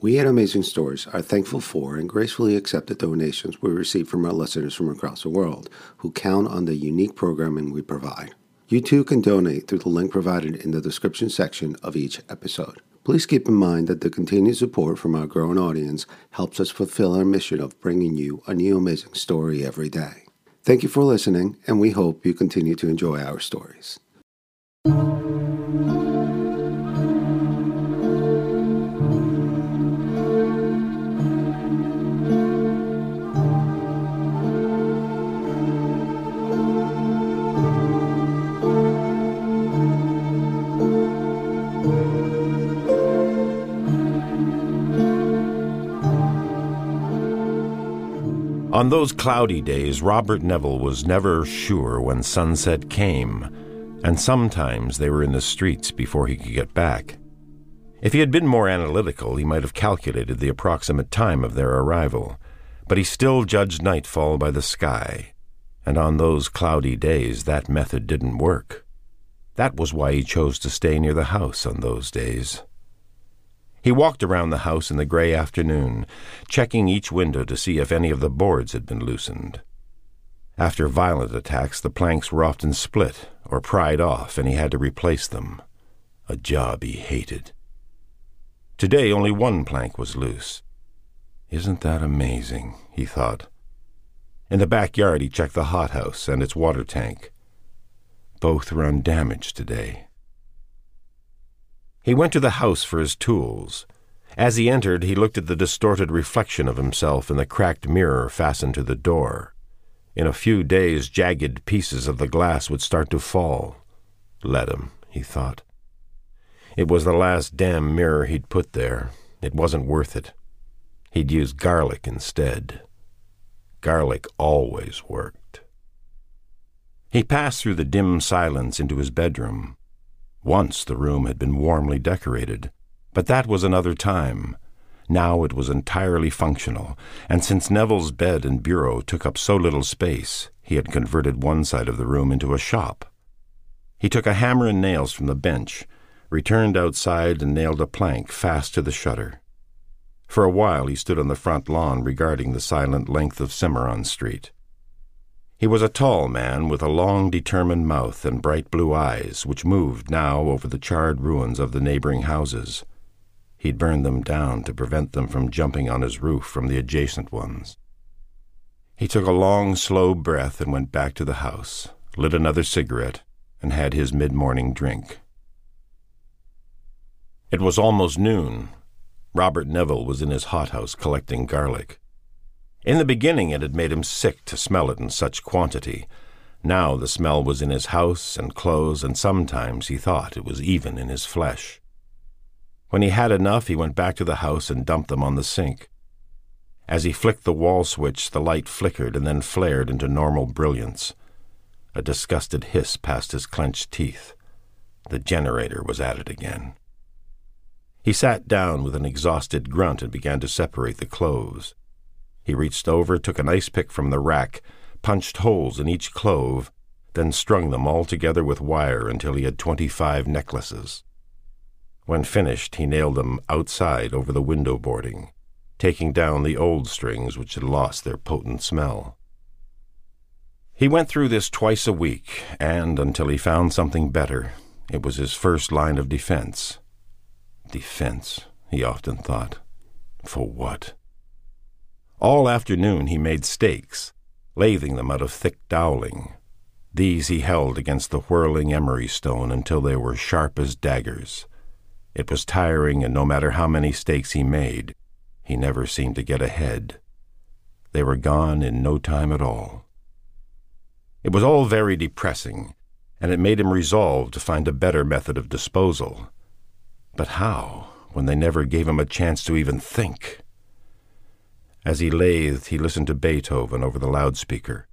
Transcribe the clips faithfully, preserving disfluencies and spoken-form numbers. We at Amazing Stories are thankful for and gracefully accept the donations we receive from our listeners from across the world who count on the unique programming we provide. You too can donate through the link provided in the description section of each episode. Please keep in mind that the continued support from our growing audience helps us fulfill our mission of bringing you a new amazing story every day. Thank you for listening, and we hope you continue to enjoy our stories. On those cloudy days, Robert Neville was never sure when sunset came, and sometimes they were in the streets before he could get back. If he had been more analytical, he might have calculated the approximate time of their arrival, but he still judged nightfall by the sky, and on those cloudy days that method didn't work. That was why he chose to stay near the house on those days. He walked around the house in the gray afternoon, checking each window to see if any of the boards had been loosened. After violent attacks, the planks were often split or pried off, and he had to replace them, a job he hated. Today, only one plank was loose. Isn't that amazing, he thought. In the backyard, he checked the hothouse and its water tank. Both were undamaged today. He went to the house for his tools. As he entered, he looked at the distorted reflection of himself in the cracked mirror fastened to the door. In a few days, jagged pieces of the glass would start to fall. Let 'em, he thought. It was the last damn mirror he'd put there. It wasn't worth it. He'd use garlic instead. Garlic always worked. He passed through the dim silence into his bedroom. Once the room had been warmly decorated, but that was another time. Now it was entirely functional, and since Neville's bed and bureau took up so little space, he had converted one side of the room into a shop. He took a hammer and nails from the bench, returned outside and nailed a plank fast to the shutter. For a while he stood on the front lawn regarding the silent length of Cimarron Street. He was a tall man with a long, determined mouth and bright blue eyes, which moved now over the charred ruins of the neighboring houses. He'd burned them down to prevent them from jumping on his roof from the adjacent ones. He took a long, slow breath and went back to the house, lit another cigarette, and had his mid-morning drink. It was almost noon. Robert Neville was in his hothouse collecting garlic. In the beginning it had made him sick to smell it in such quantity. Now the smell was in his house and clothes, and sometimes he thought it was even in his flesh. When he had enough, he went back to the house and dumped them on the sink. As he flicked the wall switch, the light flickered and then flared into normal brilliance. A disgusted hiss passed his clenched teeth. The generator was at it again. He sat down with an exhausted grunt and began to separate the cloves. He reached over, took an ice pick from the rack, punched holes in each clove, then strung them all together with wire until he had twenty-five necklaces. When finished, he nailed them outside over the window boarding, taking down the old strings which had lost their potent smell. He went through this twice a week, and until he found something better, it was his first line of defense. Defense, he often thought. For what? All afternoon he made stakes, lathing them out of thick doweling. These he held against the whirling emery stone until they were sharp as daggers. It was tiring, and no matter how many stakes he made, he never seemed to get ahead. They were gone in no time at all. It was all very depressing, and it made him resolve to find a better method of disposal. But how, when they never gave him a chance to even think? As he lathed, he listened to Beethoven over the loudspeaker.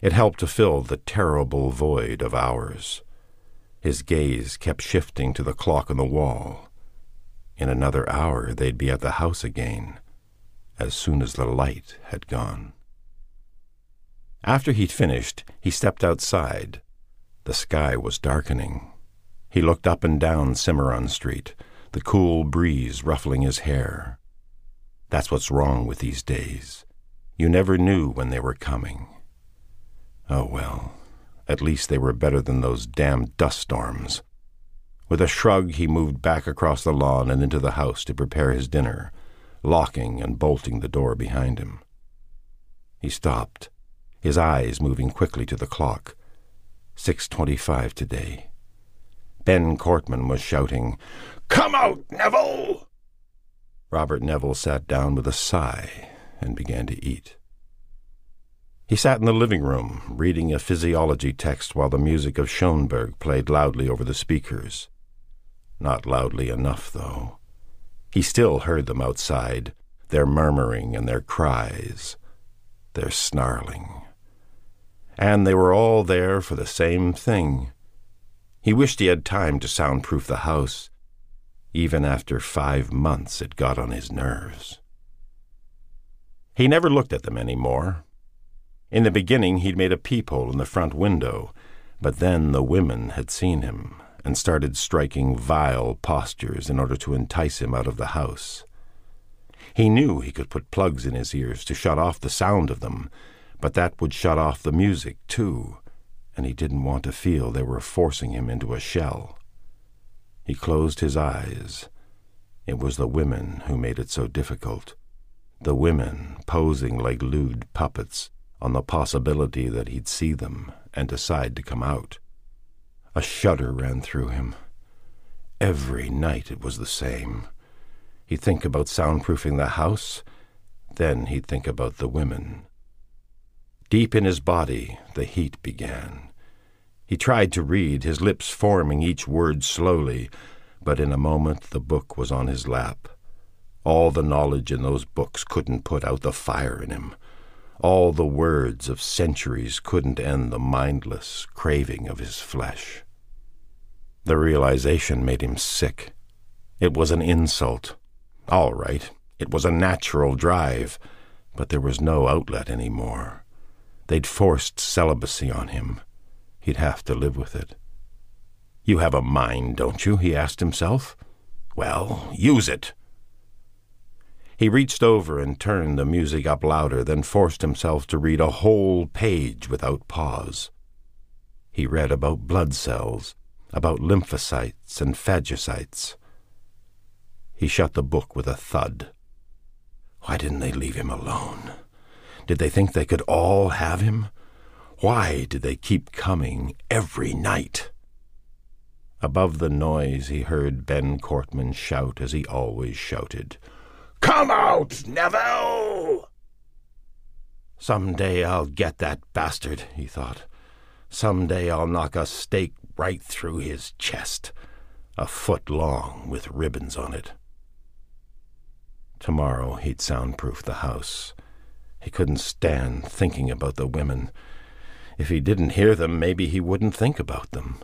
It helped to fill the terrible void of hours. His gaze kept shifting to the clock on the wall. In another hour they'd be at the house again, as soon as the light had gone. After he'd finished, he stepped outside. The sky was darkening. He looked up and down Cimarron Street, the cool breeze ruffling his hair. That's what's wrong with these days. You never knew when they were coming. Oh well, at least they were better than those damned dust storms. With a shrug, he moved back across the lawn and into the house to prepare his dinner, locking and bolting the door behind him. He stopped, his eyes moving quickly to the clock. Six twenty-five today. Ben Cortman was shouting, "Come out, Neville!" Robert Neville sat down with a sigh and began to eat. He sat in the living room, reading a physiology text while the music of Schoenberg played loudly over the speakers. Not loudly enough, though. He still heard them outside, their murmuring and their cries, their snarling. And they were all there for the same thing. He wished he had time to soundproof the house. Even after five months, it got on his nerves. He never looked at them anymore. In the beginning, he'd made a peephole in the front window, but then the women had seen him and started striking vile postures in order to entice him out of the house. He knew he could put plugs in his ears to shut off the sound of them, but that would shut off the music, too, and he didn't want to feel they were forcing him into a shell. He closed his eyes. It was the women who made it so difficult. The women posing like lewd puppets on the possibility that he'd see them and decide to come out. A shudder ran through him. Every night it was the same. He'd think about soundproofing the house, then he'd think about the women. Deep in his body, the heat began. He tried to read, his lips forming each word slowly, but in a moment the book was on his lap. All the knowledge in those books couldn't put out the fire in him. All the words of centuries couldn't end the mindless craving of his flesh. The realization made him sick. It was an insult. All right, it was a natural drive, but there was no outlet anymore. They'd forced celibacy on him. He'd have to live with it. "You have a mind, don't you?" he asked himself. "Well, use it." He reached over and turned the music up louder, then forced himself to read a whole page without pause. He read about blood cells, about lymphocytes and phagocytes. He shut the book with a thud. Why didn't they leave him alone? Did they think they could all have him? Why did they keep coming every night? Above the noise, he heard Ben Cortman shout as he always shouted, "Come out, Neville!" "Someday I'll get that bastard," he thought. "Someday I'll knock a stake right through his chest, a foot long with ribbons on it." Tomorrow he'd soundproof the house. He couldn't stand thinking about the women. If he didn't hear them, maybe he wouldn't think about them.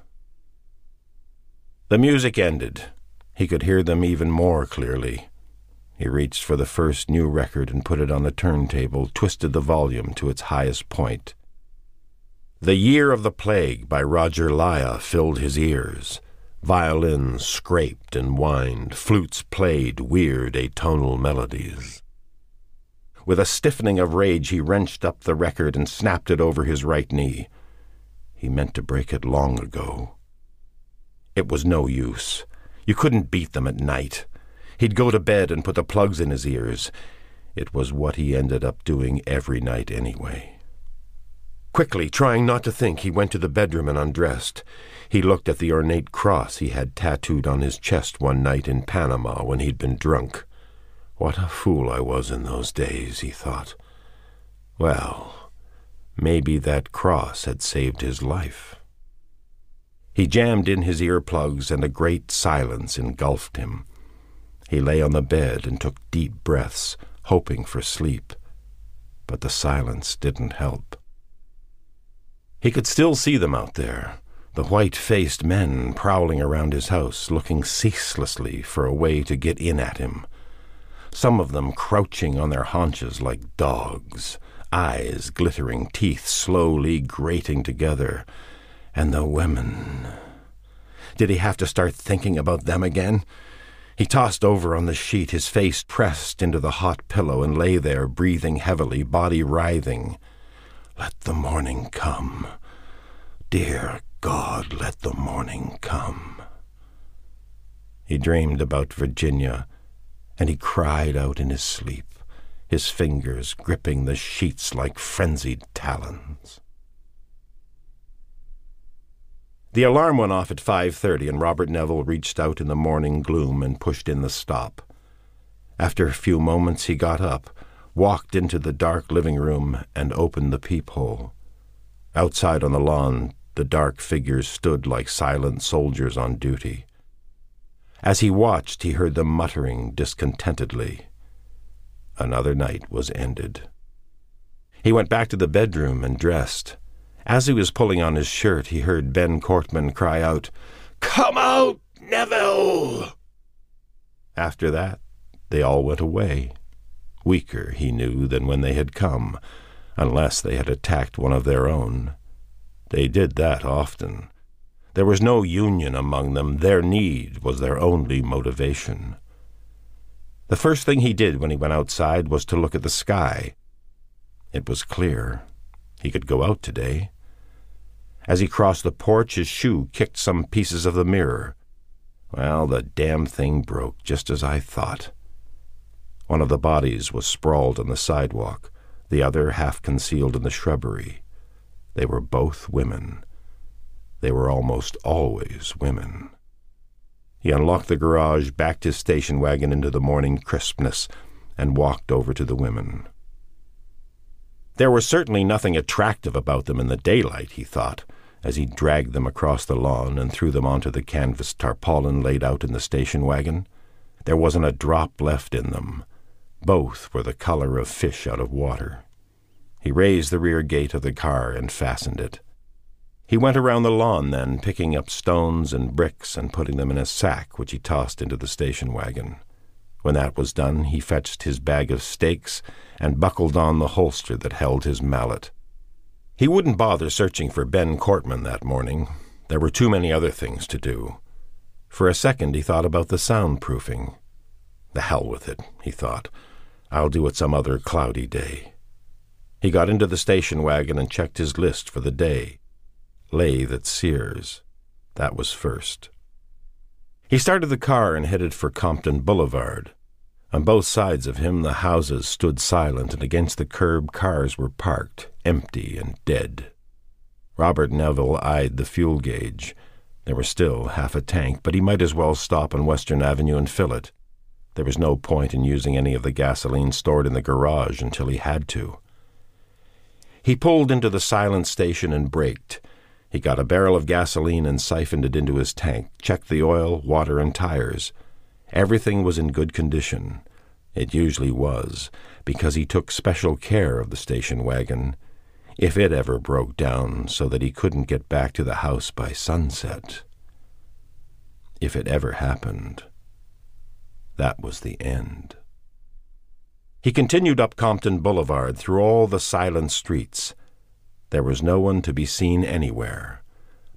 The music ended. He could hear them even more clearly. He reached for the first new record and put it on the turntable, twisted the volume to its highest point. The Year of the Plague by Roger Leiber filled his ears. Violins scraped and whined, flutes played weird atonal melodies. With a stiffening of rage, he wrenched up the record and snapped it over his right knee. He meant to break it long ago. It was no use. You couldn't beat them at night. He'd go to bed and put the plugs in his ears. It was what he ended up doing every night anyway. Quickly, trying not to think, he went to the bedroom and undressed. He looked at the ornate cross he had tattooed on his chest one night in Panama when he'd been drunk. "What a fool I was in those days," he thought. Well, maybe that cross had saved his life. He jammed in his earplugs, and a great silence engulfed him. He lay on the bed and took deep breaths, hoping for sleep. But the silence didn't help. He could still see them out there, the white-faced men prowling around his house, looking ceaselessly for a way to get in at him. Some of them crouching on their haunches like dogs, eyes glittering, teeth slowly grating together. And the women. Did he have to start thinking about them again? He tossed over on the sheet, his face pressed into the hot pillow, and lay there, breathing heavily, body writhing. Let the morning come. Dear God, let the morning come. He dreamed about Virginia, and he cried out in his sleep, his fingers gripping the sheets like frenzied talons. The alarm went off at five thirty, and Robert Neville reached out in the morning gloom and pushed in the stop. After a few moments, he got up, walked into the dark living room, and opened the peephole. Outside on the lawn, the dark figures stood like silent soldiers on duty. As he watched, he heard them muttering discontentedly. Another night was ended. He went back to the bedroom and dressed. As he was pulling on his shirt, he heard Ben Cortman cry out, "Come out, Neville!" After that, they all went away, weaker, he knew, than when they had come, unless they had attacked one of their own. They did that often. There was no union among them. Their need was their only motivation. The first thing he did when he went outside was to look at the sky. It was clear. He could go out today. As he crossed the porch, his shoe kicked some pieces of the mirror. Well, the damn thing broke, just as I thought. One of the bodies was sprawled on the sidewalk, the other half concealed in the shrubbery. They were both women. They were almost always women. He unlocked the garage, backed his station wagon into the morning crispness, and walked over to the women. There was certainly nothing attractive about them in the daylight, he thought, as he dragged them across the lawn and threw them onto the canvas tarpaulin laid out in the station wagon. There wasn't a drop left in them. Both were the color of fish out of water. He raised the rear gate of the car and fastened it. He went around the lawn then, picking up stones and bricks and putting them in a sack which he tossed into the station wagon. When that was done, he fetched his bag of stakes and buckled on the holster that held his mallet. He wouldn't bother searching for Ben Cortman that morning. There were too many other things to do. For a second he thought about the soundproofing. The hell with it, he thought. I'll do it some other cloudy day. He got into the station wagon and checked his list for the day. Lathe at Sears. That was first. He started the car and headed for Compton Boulevard. On both sides of him the houses stood silent, and against the curb cars were parked, empty and dead. Robert Neville eyed the fuel gauge. There was still half a tank, but he might as well stop on Western Avenue and fill it. There was no point in using any of the gasoline stored in the garage until he had to. He pulled into the silent station and braked. He got a barrel of gasoline and siphoned it into his tank, checked the oil, water, and tires. Everything was in good condition. It usually was, because he took special care of the station wagon, if it ever broke down, so that he couldn't get back to the house by sunset. If it ever happened, that was the end. He continued up Compton Boulevard through all the silent streets. There was no one to be seen anywhere,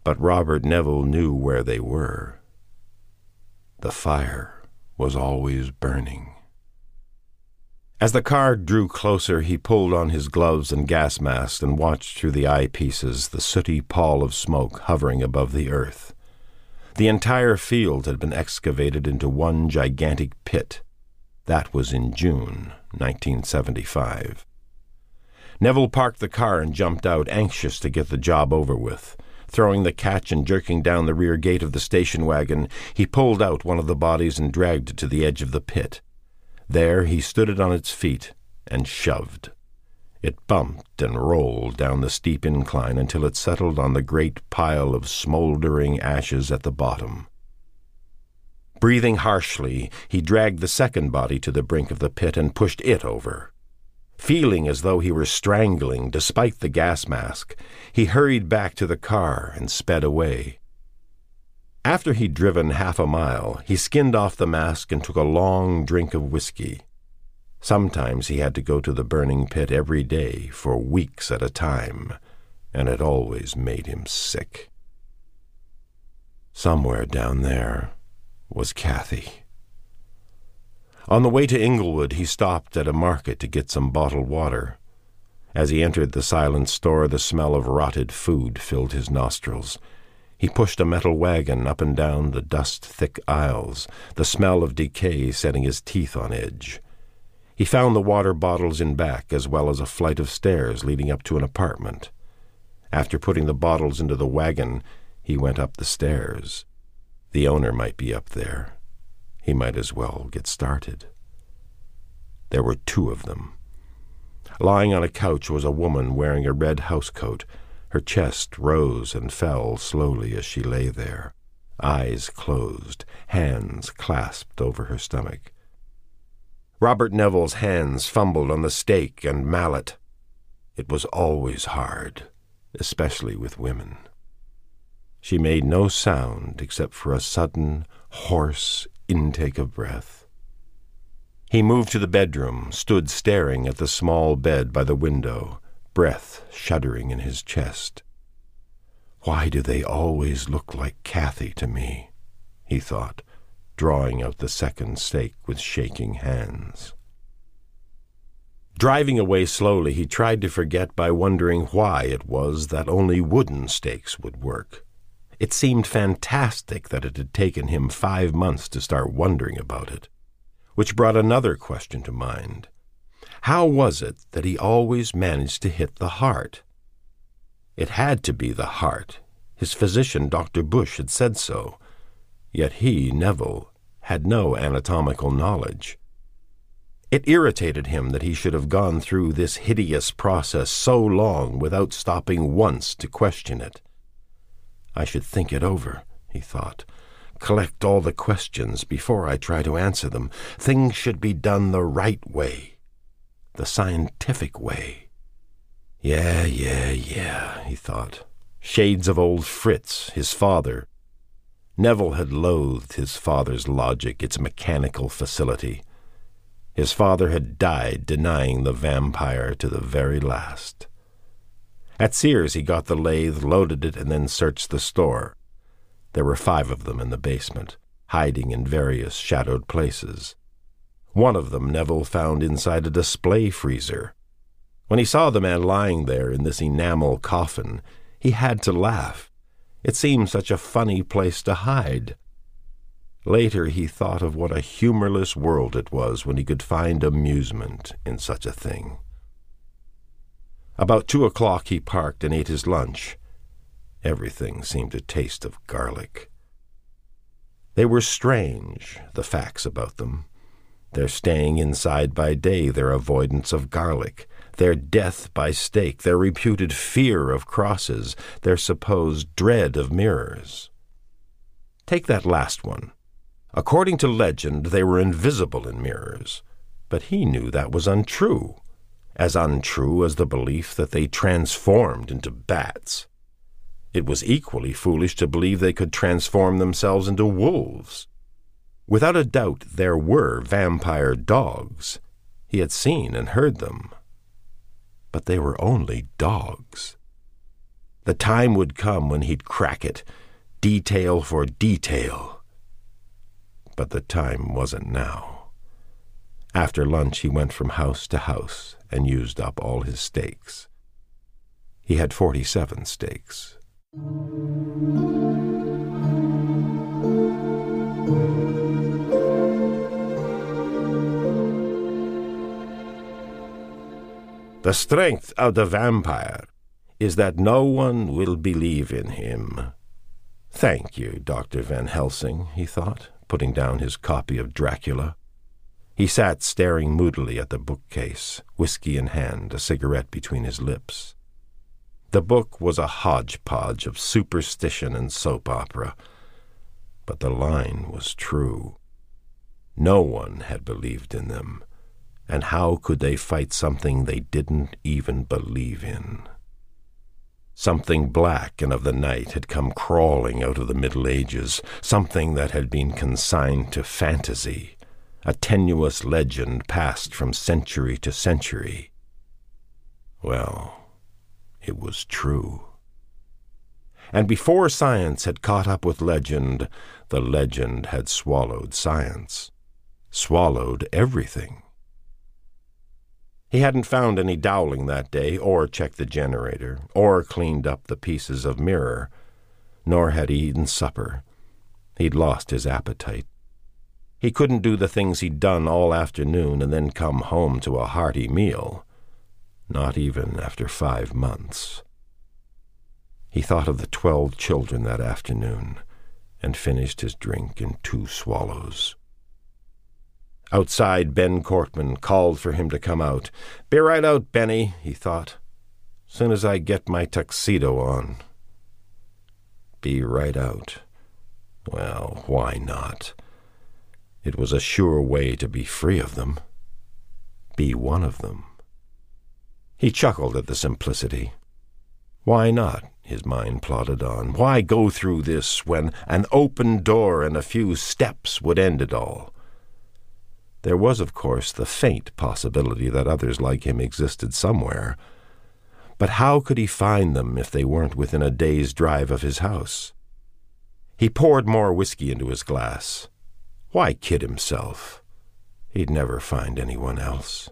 but Robert Neville knew where they were. The fire was always burning. As the car drew closer, he pulled on his gloves and gas mask and watched through the eyepieces the sooty pall of smoke hovering above the earth. The entire field had been excavated into one gigantic pit. That was in June nineteen seventy-five. Neville parked the car and jumped out, anxious to get the job over with. Throwing the catch and jerking down the rear gate of the station wagon, he pulled out one of the bodies and dragged it to the edge of the pit. There he stood it on its feet and shoved. It bumped and rolled down the steep incline until it settled on the great pile of smoldering ashes at the bottom. Breathing harshly, he dragged the second body to the brink of the pit and pushed it over. Feeling as though he were strangling despite the gas mask, he hurried back to the car and sped away. After he'd driven half a mile, he skinned off the mask and took a long drink of whiskey. Sometimes he had to go to the burning pit every day for weeks at a time, and it always made him sick. Somewhere down there was Kathy. On the way to Inglewood, he stopped at a market to get some bottled water. As he entered the silent store, the smell of rotted food filled his nostrils. He pushed a metal wagon up and down the dust-thick aisles, the smell of decay setting his teeth on edge. He found the water bottles in back, as well as a flight of stairs leading up to an apartment. After putting the bottles into the wagon, he went up the stairs. The owner might be up there. He might as well get started. There were two of them. Lying on a couch was a woman wearing a red housecoat. Her chest rose and fell slowly as she lay there, eyes closed, hands clasped over her stomach. Robert Neville's hands fumbled on the stake and mallet. It was always hard, especially with women. She made no sound except for a sudden, hoarse intake of breath. He moved to the bedroom, stood staring at the small bed by the window, breath shuddering in his chest. "Why do they always look like Kathy to me?" he thought, drawing out the second stake with shaking hands. Driving away slowly, he tried to forget by wondering why it was that only wooden stakes would work. It seemed fantastic that it had taken him five months to start wondering about it, which brought another question to mind. How was it that he always managed to hit the heart? It had to be the heart. His physician, Doctor Bush, had said so. Yet he, Neville, had no anatomical knowledge. It irritated him that he should have gone through this hideous process so long without stopping once to question it. "I should think it over," he thought. "Collect all the questions before I try to answer them. Things should be done the right way, the scientific way." Yeah, yeah, yeah, he thought. Shades of old Fritz, his father. Neville had loathed his father's logic, its mechanical facility. His father had died denying the vampire to the very last. At Sears, he got the lathe, loaded it, and then searched the store. There were five of them in the basement, hiding in various shadowed places. One of them Neville found inside a display freezer. When he saw the man lying there in this enamel coffin, he had to laugh. It seemed such a funny place to hide. Later he thought of what a humorless world it was when he could find amusement in such a thing. About two o'clock he parked and ate his lunch. Everything seemed to taste of garlic. They were strange, the facts about them. Their staying inside by day, their avoidance of garlic, their death by stake, their reputed fear of crosses, their supposed dread of mirrors. Take that last one. According to legend, they were invisible in mirrors, but he knew that was untrue, as untrue as the belief that they transformed into bats. It was equally foolish to believe they could transform themselves into wolves. Without a doubt, there were vampire dogs. He had seen and heard them. But they were only dogs. The time would come when he'd crack it, detail for detail. But the time wasn't now. After lunch, he went from house to house and used up all his stakes. He had forty-seven stakes. The strength of the vampire is that no one will believe in him. Thank you, Doctor Van Helsing, he thought, putting down his copy of Dracula. He sat staring moodily at the bookcase, whiskey in hand, a cigarette between his lips. The book was a hodgepodge of superstition and soap opera, but the line was true. No one had believed in them, and how could they fight something they didn't even believe in? Something black and of the night had come crawling out of the Middle Ages, something that had been consigned to fantasy, a tenuous legend passed from century to century. Well, it was true. And before science had caught up with legend, the legend had swallowed science. swallowed everything. He hadn't found any doweling that day, or checked the generator, or cleaned up the pieces of mirror, nor had he eaten supper. He'd lost his appetite. He couldn't do the things he'd done all afternoon and then come home to a hearty meal, not even after five months. He thought of the twelve children that afternoon and finished his drink in two swallows. Outside, Ben Cortman called for him to come out. "Be right out, Benny," he thought, "soon as I get my tuxedo on." Be right out. Well, why not? It was a sure way to be free of them. Be one of them. He chuckled at the simplicity. Why not, his mind plodded on. Why go through this when an open door and a few steps would end it all? There was, of course, the faint possibility that others like him existed somewhere. But how could he find them if they weren't within a day's drive of his house? He poured more whiskey into his glass. Why kid himself? He'd never find anyone else.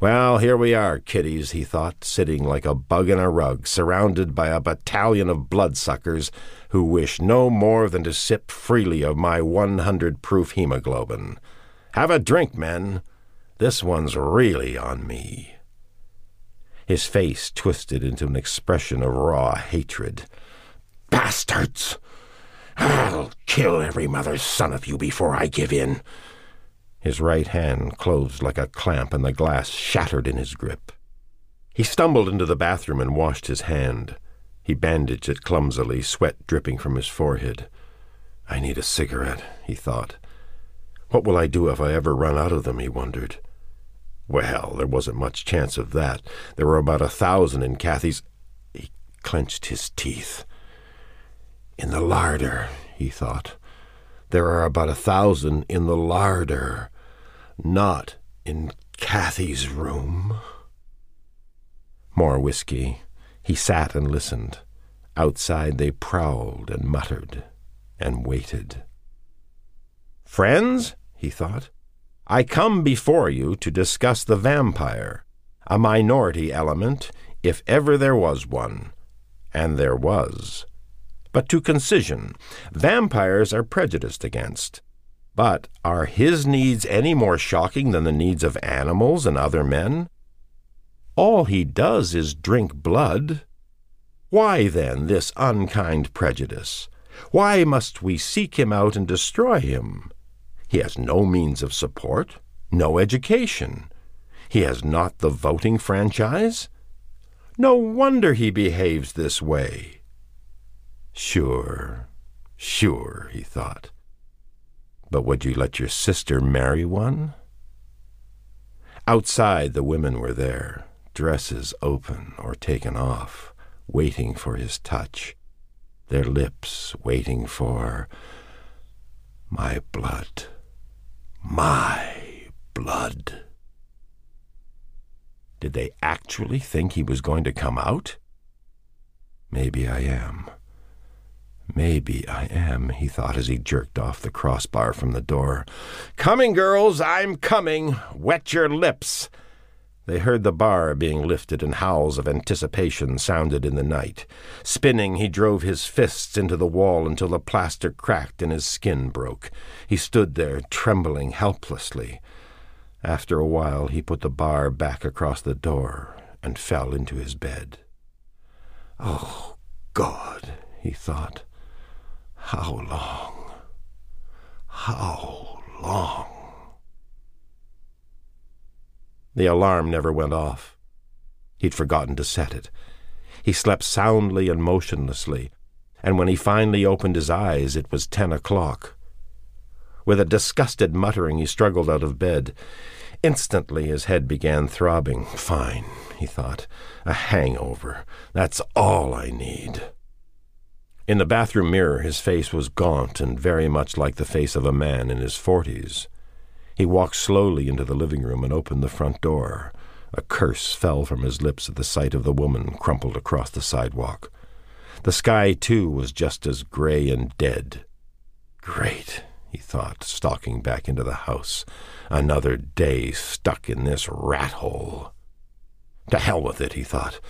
Well, here we are, kiddies, he thought, sitting like a bug in a rug, surrounded by a battalion of bloodsuckers who wish no more than to sip freely of my one hundred proof hemoglobin. Have a drink, men. This one's really on me. His face twisted into an expression of raw hatred. Bastards! I'll kill every mother's son of you before I give in. His right hand closed like a clamp and the glass shattered in his grip. He stumbled into the bathroom and washed his hand. He bandaged it clumsily, sweat dripping from his forehead. I need a cigarette, he thought. What will I do if I ever run out of them, he wondered. Well, there wasn't much chance of that. There were about a thousand in Kathy's. He clenched his teeth. In the larder, he thought. There are about a thousand in the larder. Not in Kathy's room. More whiskey. He sat and listened. Outside they prowled and muttered and waited. Friends, he thought, I come before you to discuss the vampire, a minority element, if ever there was one. And there was. But to concision, vampires are prejudiced against. But are his needs any more shocking than the needs of animals and other men? All he does is drink blood. Why, then, this unkind prejudice? Why must we seek him out and destroy him? He has no means of support, no education. He has not the voting franchise. No wonder he behaves this way. Sure, sure, he thought. But would you let your sister marry one? Outside, the women were there, dresses open or taken off, waiting for his touch, their lips waiting for my blood, my blood. Did they actually think he was going to come out? Maybe I am. Maybe I am, he thought as he jerked off the crossbar from the door. Coming, girls, I'm coming. Wet your lips. They heard the bar being lifted and howls of anticipation sounded in the night. Spinning, he drove his fists into the wall until the plaster cracked and his skin broke. He stood there, trembling helplessly. After a while, he put the bar back across the door and fell into his bed. Oh, God, he thought. How long? How long? The alarm never went off. He'd forgotten to set it. He slept soundly and motionlessly, and when he finally opened his eyes, it was ten o'clock. With a disgusted muttering, he struggled out of bed. Instantly, his head began throbbing. Fine, he thought. A hangover. That's all I need. In the bathroom mirror, his face was gaunt and very much like the face of a man in his forties. He walked slowly into the living room and opened the front door. A curse fell from his lips at the sight of the woman crumpled across the sidewalk. The sky, too, was just as gray and dead. Great, he thought, stalking back into the house. Another day stuck in this rat hole. To hell with it, he thought.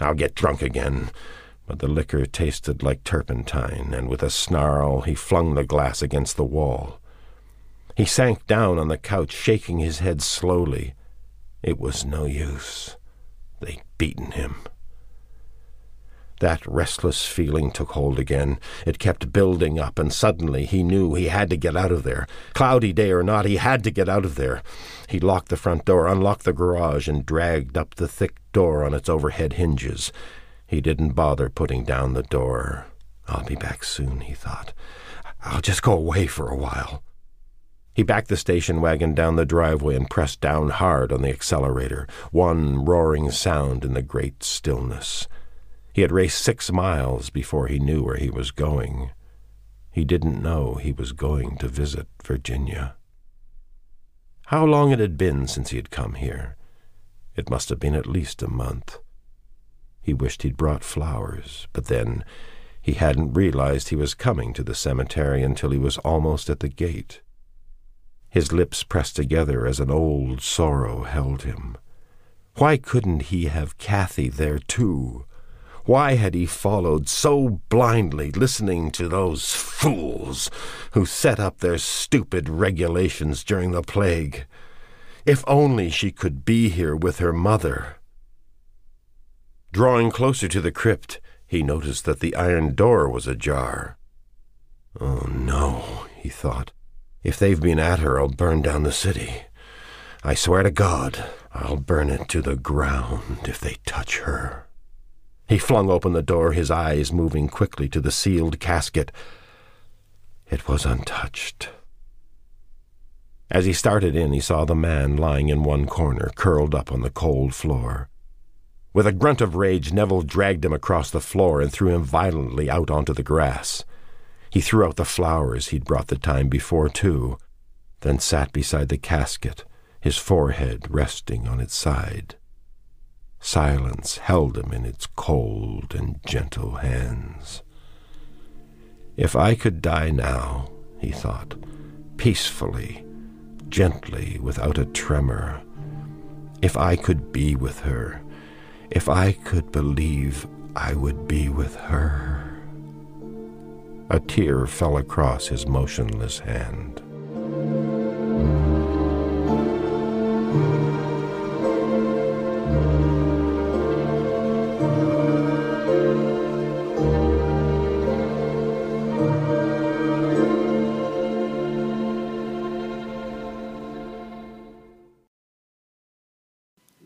I'll get drunk again. But the liquor tasted like turpentine, and with a snarl he flung the glass against the wall. He sank down on the couch, shaking his head slowly. It was no use. They'd beaten him. That restless feeling took hold again. It kept building up, and suddenly he knew he had to get out of there. Cloudy day or not, he had to get out of there. He locked the front door, unlocked the garage, and dragged up the thick door on its overhead hinges. He didn't bother putting down the door. I'll be back soon, he thought. I'll just go away for a while. He backed the station wagon down the driveway and pressed down hard on the accelerator, one roaring sound in the great stillness. He had raced six miles before he knew where he was going. He didn't know he was going to visit Virginia. How long it had been since he had come here. It must have been at least a month. He wished he'd brought flowers, but then he hadn't realized he was coming to the cemetery until he was almost at the gate. His lips pressed together as an old sorrow held him. Why couldn't he have Kathy there too? Why had he followed so blindly, listening to those fools who set up their stupid regulations during the plague? If only she could be here with her mother. Drawing closer to the crypt, he noticed that the iron door was ajar. Oh, no, he thought. If they've been at her, I'll burn down the city. I swear to God, I'll burn it to the ground if they touch her. He flung open the door, his eyes moving quickly to the sealed casket. It was untouched. As he started in, he saw the man lying in one corner, curled up on the cold floor. With a grunt of rage, Neville dragged him across the floor and threw him violently out onto the grass. He threw out the flowers he'd brought the time before, too, then sat beside the casket, his forehead resting on its side. Silence held him in its cold and gentle hands. If I could die now, he thought, peacefully, gently, without a tremor. If I could be with her. If I could believe I would be with her. A tear fell across his motionless hand.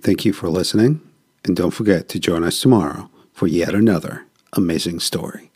Thank you for listening, and don't forget to join us tomorrow for yet another amazing story.